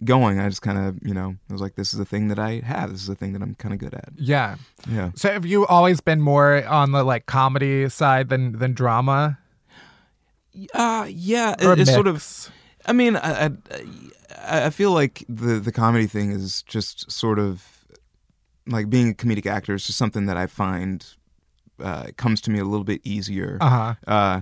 going. I just kind of, you know, I was like, this is the thing that I have. This is the thing that I'm kind of good at. Yeah. Yeah. So have you always been more on the, like, comedy side than, than drama? Uh, yeah. Or it, it's sort of, I mean, I, I, I feel like the, the comedy thing is just sort of, like, being a comedic actor is just something that I find... Uh, it comes to me a little bit easier, uh-huh. uh,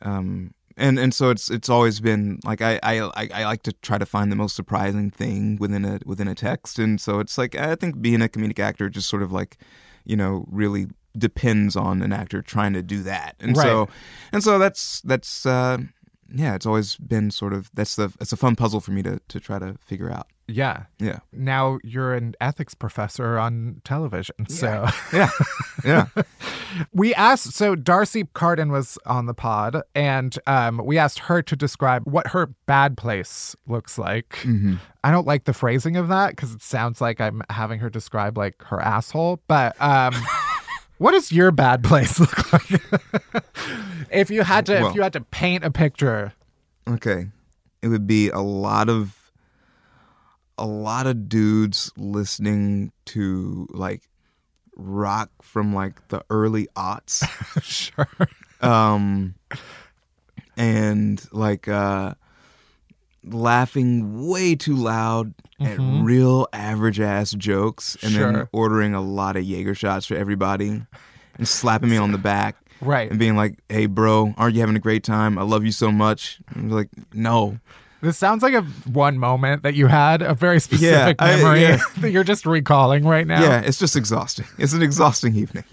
um, and and so it's it's always been like I, I I like to try to find the most surprising thing within a within a text, and so it's like I think being a comedic actor just sort of like, you know, really depends on an actor trying to do that, and right. so and so that's that's uh, yeah, it's always been sort of that's the it's a fun puzzle for me to to try to figure out. Yeah. Yeah. Now you're an ethics professor on television. So yeah. Yeah. yeah. We asked, so Darcy Carden was on the pod and um, we asked her to describe what her bad place looks like. Mm-hmm. I don't like the phrasing of that because it sounds like I'm having her describe like her asshole. But um, what does your bad place look like? if you had to, well, if you had to paint a picture. Okay. It would be a lot of a lot of dudes listening to like rock from like the early aughts. Sure. Um, and like uh, laughing way too loud mm-hmm. at real average ass jokes and sure. then ordering a lot of Jaeger shots for everybody and slapping me on the back. Right. And being like, hey, bro, aren't you having a great time? I love you so much. And like, no. This sounds like a one moment that you had, a very specific yeah, memory I, yeah. that you're just recalling right now. Yeah, it's just exhausting. It's an exhausting evening,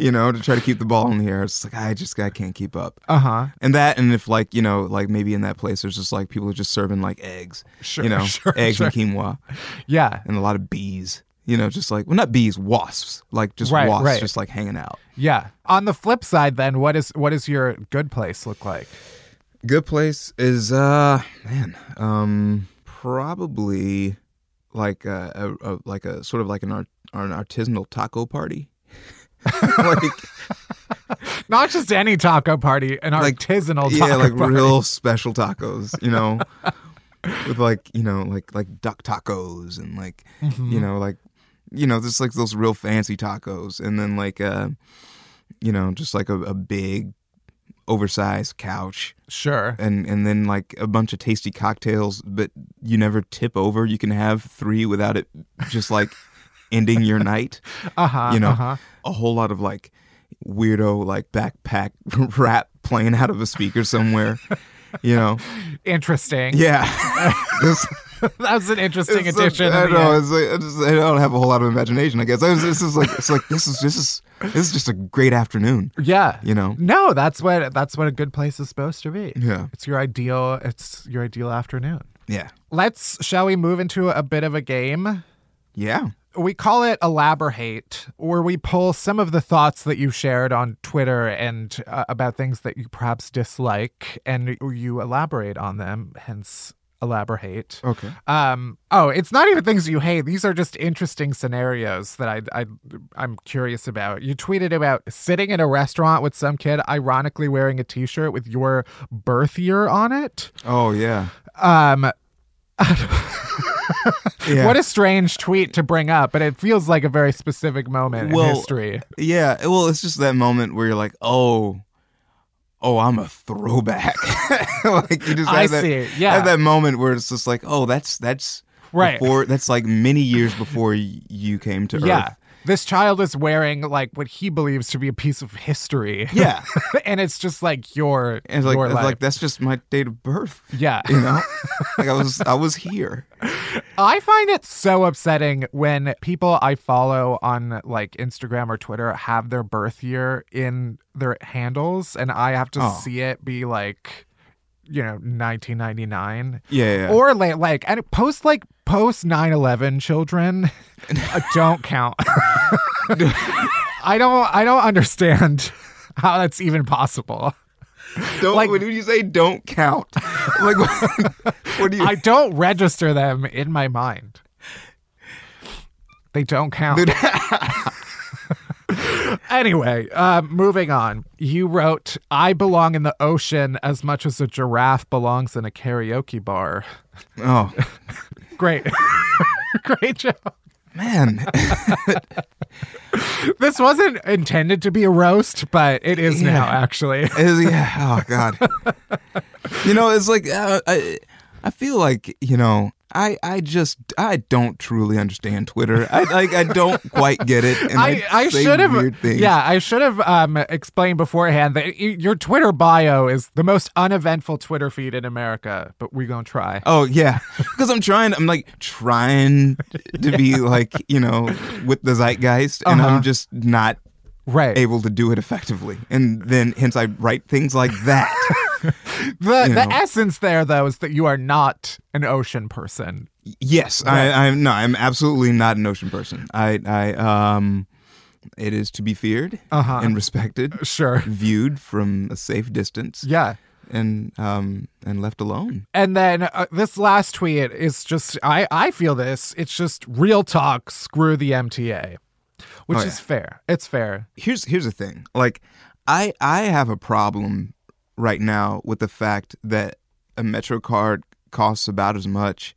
you know, to try to keep the ball in the air. It's like, I just I can't keep up. Uh-huh. And that, and if like, you know, like maybe in that place, there's just like people are just serving like eggs, sure, you know, sure, eggs sure. and quinoa. Yeah. And a lot of bees. You know, just like, well, not bees, wasps, like just right, wasps, right. just like hanging out. Yeah. On the flip side, then, what is what does your good place look like? Good place is, uh, man, um, probably like a, a, a like a sort of like an art, an artisanal taco party, like not just any taco party, an like, artisanal taco yeah, like party. Real special tacos, you know, with like you know like like duck tacos and like mm-hmm. you know like you know just like those real fancy tacos, and then like uh, you know just like a, a big. Oversized couch, sure, and and then like a bunch of tasty cocktails, but you never tip over. You can have three without it just like ending your night. Uh huh. You know, uh-huh. a whole lot of like weirdo like backpack rap playing out of a speaker somewhere. You know, interesting. Yeah, this, that was an interesting addition. I don't know. It's like, I, just, I don't have a whole lot of imagination. I guess this is like it's like this is this is this is just a great afternoon. Yeah, you know. No, that's what that's what a good place is supposed to be. Yeah, it's your ideal. It's your ideal afternoon. Yeah. Let's shall we move into a bit of a game? Yeah. We call it Elaborate, where we pull some of the thoughts that you shared on Twitter and uh, about things that you perhaps dislike, and you elaborate on them, hence Elaborate. Okay. Um, oh, it's not even things you hate. These are just interesting scenarios that I, I, I'm curious about. You tweeted about sitting in a restaurant with some kid ironically wearing a T-shirt with your birth year on it. Oh, yeah. Um. Yeah. What a strange tweet to bring up, but it feels like a very specific moment well, in history. Yeah, well, it's just that moment where you're like, oh, oh, I'm a throwback. Like you just have I that, see it. Yeah. Have that moment where it's just like, oh, that's that's right. Before, that's like many years before you came to yeah. Earth. This child is wearing like what he believes to be a piece of history. Yeah. And it's just like your, and it's like, your it's life. Like that's just my date of birth. Yeah. You know? Like I was I was here. I find it so upsetting when people I follow on like Instagram or Twitter have their birth year in their handles and I have to oh. see it be like, you know, nineteen ninety-nine. Yeah, yeah. Or like, like and post like post nine eleven children don't count. I don't I don't understand how that's even possible. Don't, like, when you say don't count, like what, what do you? I don't register them in my mind. They don't count. Anyway, uh, moving on. You wrote, I belong in the ocean as much as a giraffe belongs in a karaoke bar. Oh. Great. Great job. Man. This wasn't intended to be a roast, but it is yeah. now, actually. It is, yeah. Oh, God. You know, it's like, uh, I, I feel like, you know... I, I just, I don't truly understand Twitter. I like I don't quite get it. And I, I should have, weird things. yeah, I should have um, explained beforehand that your Twitter bio is the most uneventful Twitter feed in America, but we're going to try. Oh, yeah. Because I'm trying, I'm like trying to yeah. be like, you know, with the zeitgeist and uh-huh. I'm just not right. able to do it effectively. And then hence I write things like that. The you the know. essence there, though, is that you are not an ocean person. Yes, right? I, I'm. No, I'm absolutely not an ocean person. I, I, um, it is to be feared uh-huh. and respected. Sure, viewed from a safe distance. Yeah, and um, and left alone. And then uh, this last tweet is just. I, I feel this. It's just real talk. Screw the M T A, which oh, yeah. is fair. It's fair. Here's here's the thing. Like, I I have a problem right now with the fact that a MetroCard costs about as much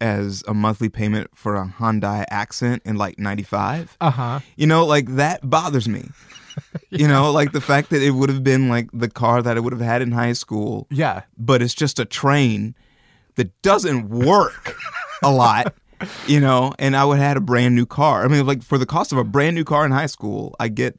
as a monthly payment for a Hyundai Accent in like ninety-five. Uh-huh. You know, like that bothers me. yeah. You know, like the fact that it would have been like the car that I would have had in high school. Yeah. But it's just a train that doesn't work a lot, you know, and I would have had a brand new car. I mean, like for the cost of a brand new car in high school, I get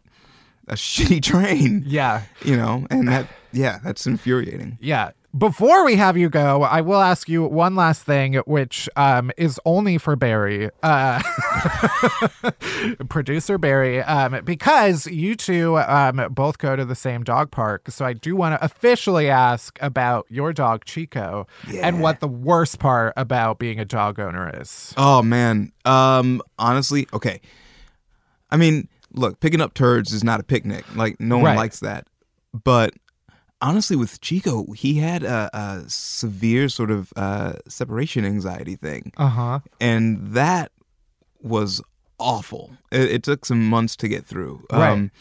a shitty train. Yeah. You know, and that, yeah, that's infuriating. Yeah. Before we have you go, I will ask you one last thing, which um, is only for Barry, uh, producer Barry, um, because you two um, both go to the same dog park. So I do want to officially ask about your dog, Chico, yeah. and what the worst part about being a dog owner is. Oh, man. Um, honestly, okay. I mean, look, picking up turds is not a picnic. Like, no one right. likes that. But honestly, with Chico, he had a, a severe sort of uh, separation anxiety thing. Uh-huh. And that was awful. It, it took some months to get through. Right. Um,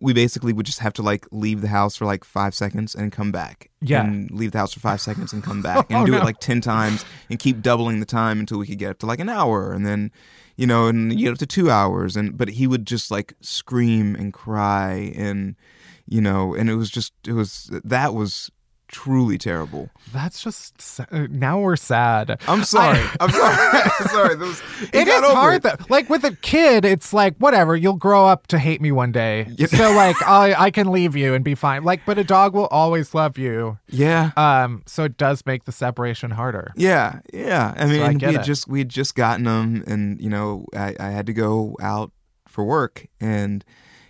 we basically would just have to, like, leave the house for, like, five seconds and come back. Yeah. And leave the house for five seconds and come back. And oh, do no. it, like, ten times and keep doubling the time until we could get up to, like, an hour. And then... You know, and you get up to two hours, and but he would just like scream and cry, and you know, and it was just it was that was truly terrible. That's just now we're sad. I'm sorry. I, I'm sorry. I'm sorry. Was, it is hard though. Like with a kid, it's like whatever. You'll grow up to hate me one day, yeah. so like I I can leave you and be fine. Like, but a dog will always love you. Yeah. Um. So it does make the separation harder. Yeah. Yeah. I mean, so I we had just we had just gotten him, and you know, I, I had to go out for work, and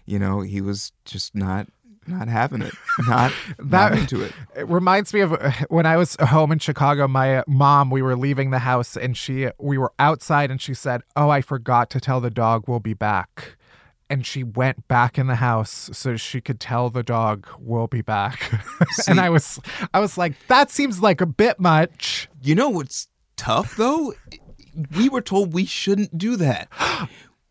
you know, he was just not. Not having it, not, that, not into it. It reminds me of when I was home in Chicago. My mom, we were leaving the house, and she, we were outside, and she said, "Oh, I forgot to tell the dog we'll be back." And she went back in the house so she could tell the dog we'll be back. And I was, I was like, that seems like a bit much. You know what's tough though? We were told we shouldn't do that.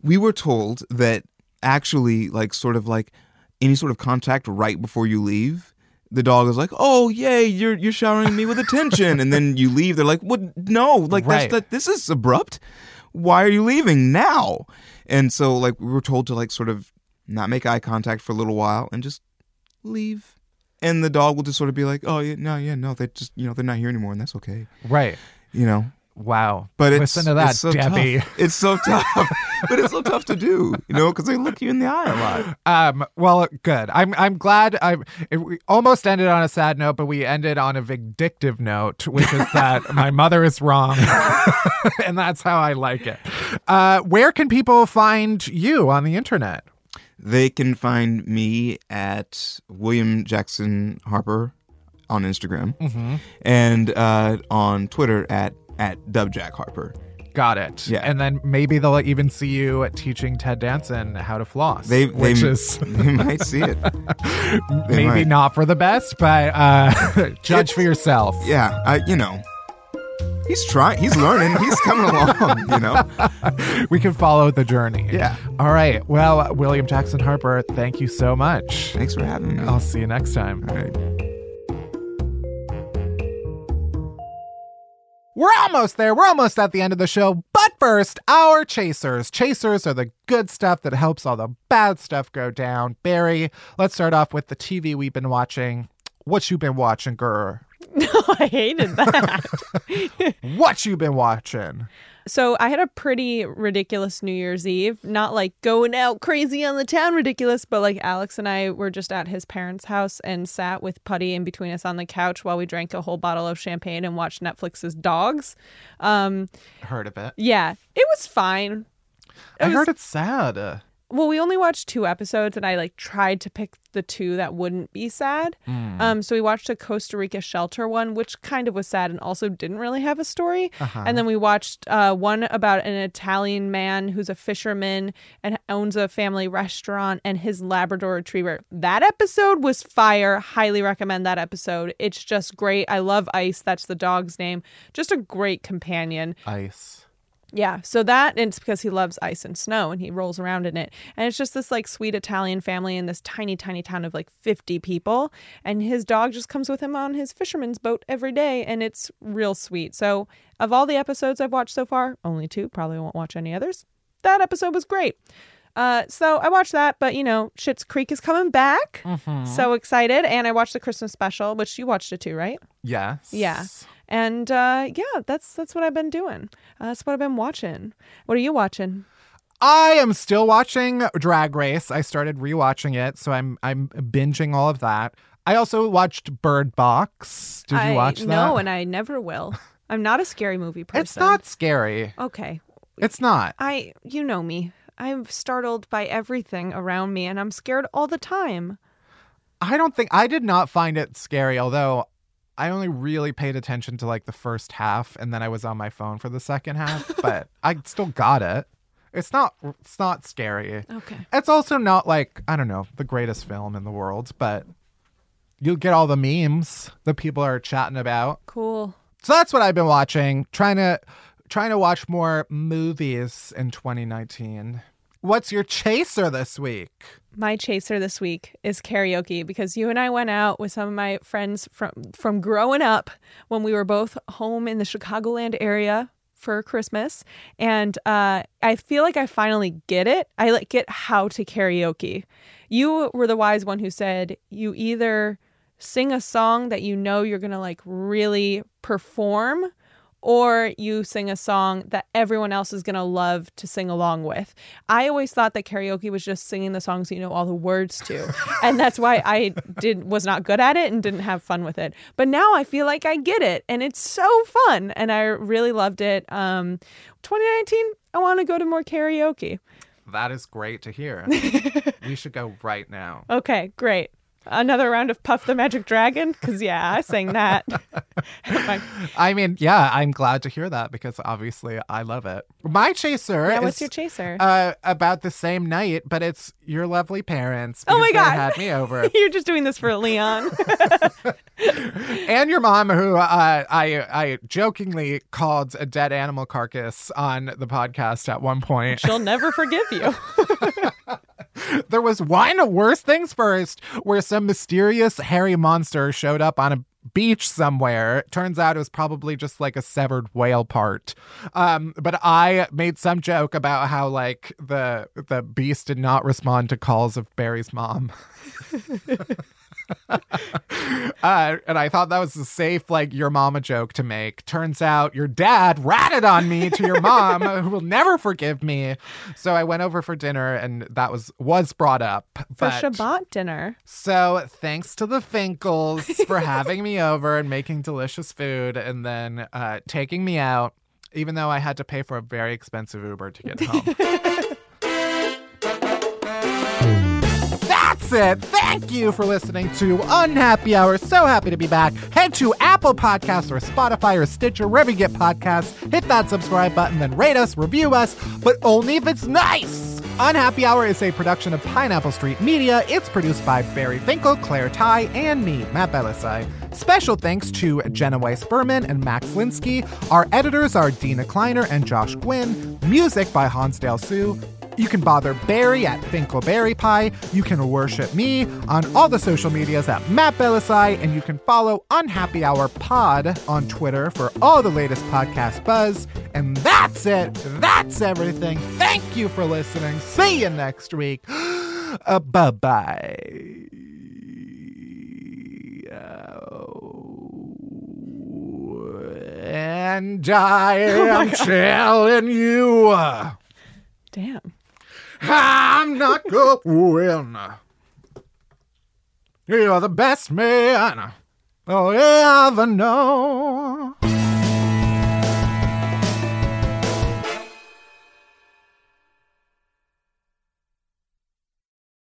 We were told that actually, like, sort of like. Any sort of contact right before you leave, the dog is like, "Oh, yay, you're you're showering me with attention," and then you leave. They're like, "What? No, like right. that's, that. This is abrupt. Why are you leaving now?" And so, like, we were told to like sort of not make eye contact for a little while and just leave. And the dog will just sort of be like, oh, yeah, no, yeah, no, they just, you know, they're not here anymore, and that's okay. Right. You know. Wow. But it's, listen to that, it's so Debbie. Tough. It's so tough. But it's so tough to do, you know, because they look you in the eye a lot. Um, well, good. I'm I'm glad. I we almost ended on a sad note, but we ended on a vindictive note, which is that my mother is wrong. And that's how I like it. Uh, where can people find you on the internet? They can find me at William Jackson Harper on Instagram, mm-hmm. and uh, on Twitter at at Dubjack Harper. Got it. Yeah. And then maybe they'll even see you at teaching Ted Danson how to floss. They, which they, is... they might see it. Maybe might. Not for the best, but uh, judge it's, for yourself. Yeah, I, you know. He's trying. He's learning. He's coming along, you know. We can follow the journey. Yeah. All right. Well, William Jackson Harper, thank you so much. Thanks for having me. I'll see you next time. All right. We're almost there. We're almost at the end of the show. But first, our chasers. Chasers are the good stuff that helps all the bad stuff go down. Barry, let's start off with the T V we've been watching. What you been watching, girl? No, I hated that. What you been watching? So I had a pretty ridiculous New Year's Eve. Not like going out crazy on the town ridiculous, but like Alex and I were just at his parents' house and sat with Putty in between us on the couch while we drank a whole bottle of champagne and watched Netflix's Dogs. Um, heard of it. Yeah. It was fine. It I was... heard it's sad. Well, we only watched two episodes, and I like tried to pick the two that wouldn't be sad. Mm. Um, so we watched a Costa Rica shelter one, which kind of was sad and also didn't really have a story. Uh-huh. And then we watched uh, one about an Italian man who's a fisherman and owns a family restaurant and his Labrador Retriever. That episode was fire. Highly recommend that episode. It's just great. I love Ice. That's the dog's name. Just a great companion. Ice. Yeah, so that, and it's because he loves ice and snow and he rolls around in it. And it's just this like sweet Italian family in this tiny, tiny town of like fifty people. And his dog just comes with him on his fisherman's boat every day. And it's real sweet. So of all the episodes I've watched so far, only two, probably won't watch any others. That episode was great. Uh, so I watched that, but, you know, Schitt's Creek is coming back. Mm-hmm. So excited. And I watched the Christmas special, which you watched it too, right? Yes. Yeah. And, uh, yeah, that's that's what I've been doing. Uh, that's what I've been watching. What are you watching? I am still watching Drag Race. I started rewatching it, so I'm I'm binging all of that. I also watched Bird Box. Did I, you watch that? No, and I never will. I'm not a scary movie person. It's not scary. Okay. It's not. I, you know me. I'm startled by everything around me, and I'm scared all the time. I don't think... I did not find it scary, although... I only really paid attention to like the first half, and then I was on my phone for the second half, but I still got it. It's not it's not scary. Okay. It's also not like, I don't know, the greatest film in the world, but you'll get all the memes that people are chatting about. Cool. So that's what I've been watching, trying to trying to watch more movies in twenty nineteen. What's your chaser this week? My chaser this week is karaoke, because you and I went out with some of my friends from, from growing up when we were both home in the Chicagoland area for Christmas. And uh, I feel like I finally get it. I like get how to karaoke. You were the wise one who said you either sing a song that you know you're going to like really perform, or you sing a song that everyone else is going to love to sing along with. I always thought that karaoke was just singing the songs you know all the words to. And that's why I did was not good at it and didn't have fun with it. But now I feel like I get it. And it's so fun. And I really loved it. Um, twenty nineteen, I want to go to more karaoke. That is great to hear. We should go right now. Okay, great. Another round of Puff the Magic Dragon? Because, yeah, I sang that. I mean, yeah, I'm glad to hear that because obviously I love it. My chaser yeah, is what's your chaser? Uh, about the same night, but it's your lovely parents. Oh, my God. They had me over. You're just doing this for Leon. And your mom, who uh, I I jokingly called a dead animal carcass on the podcast at one point. She'll never forgive you. There was wine of worse things first, where some mysterious hairy monster showed up on a beach somewhere. Turns out it was probably just like a severed whale part. Um, but I made some joke about how like the the beast did not respond to calls of Barry's mom. uh, and I thought that was a safe, like, your mama joke to make. Turns out your dad ratted on me to your mom, who will never forgive me. So I went over for dinner, and that was was brought up. For Shabbat dinner. So thanks to the Finkels for having me over and making delicious food and then uh, taking me out, even though I had to pay for a very expensive Uber to get home. It. Thank you for listening to Unhappy Hour. So happy to be back. Head to Apple Podcasts or Spotify or Stitcher, wherever you get podcasts. Hit that subscribe button, then rate us, review us, but only if it's nice. Unhappy Hour is a production of Pineapple Street Media. It's produced by Barry Finkel, Claire Ty, and me, Matt Bellissi. Special thanks to Jenna Weiss-Berman and Max Linsky. Our editors are Dina Kleiner and Josh Gwynn. Music by Hansdale Sue. You can bother Barry at FinkelBerryPie. You can worship me on all the social medias at Matt Bellissi. And you can follow Unhappy Hour Pod on Twitter for all the latest podcast buzz. And that's it. That's everything. Thank you for listening. See you next week. Uh, bye-bye. Oh, and I am oh telling you. Uh, Damn. I'm not going. You're the best man I'll ever know.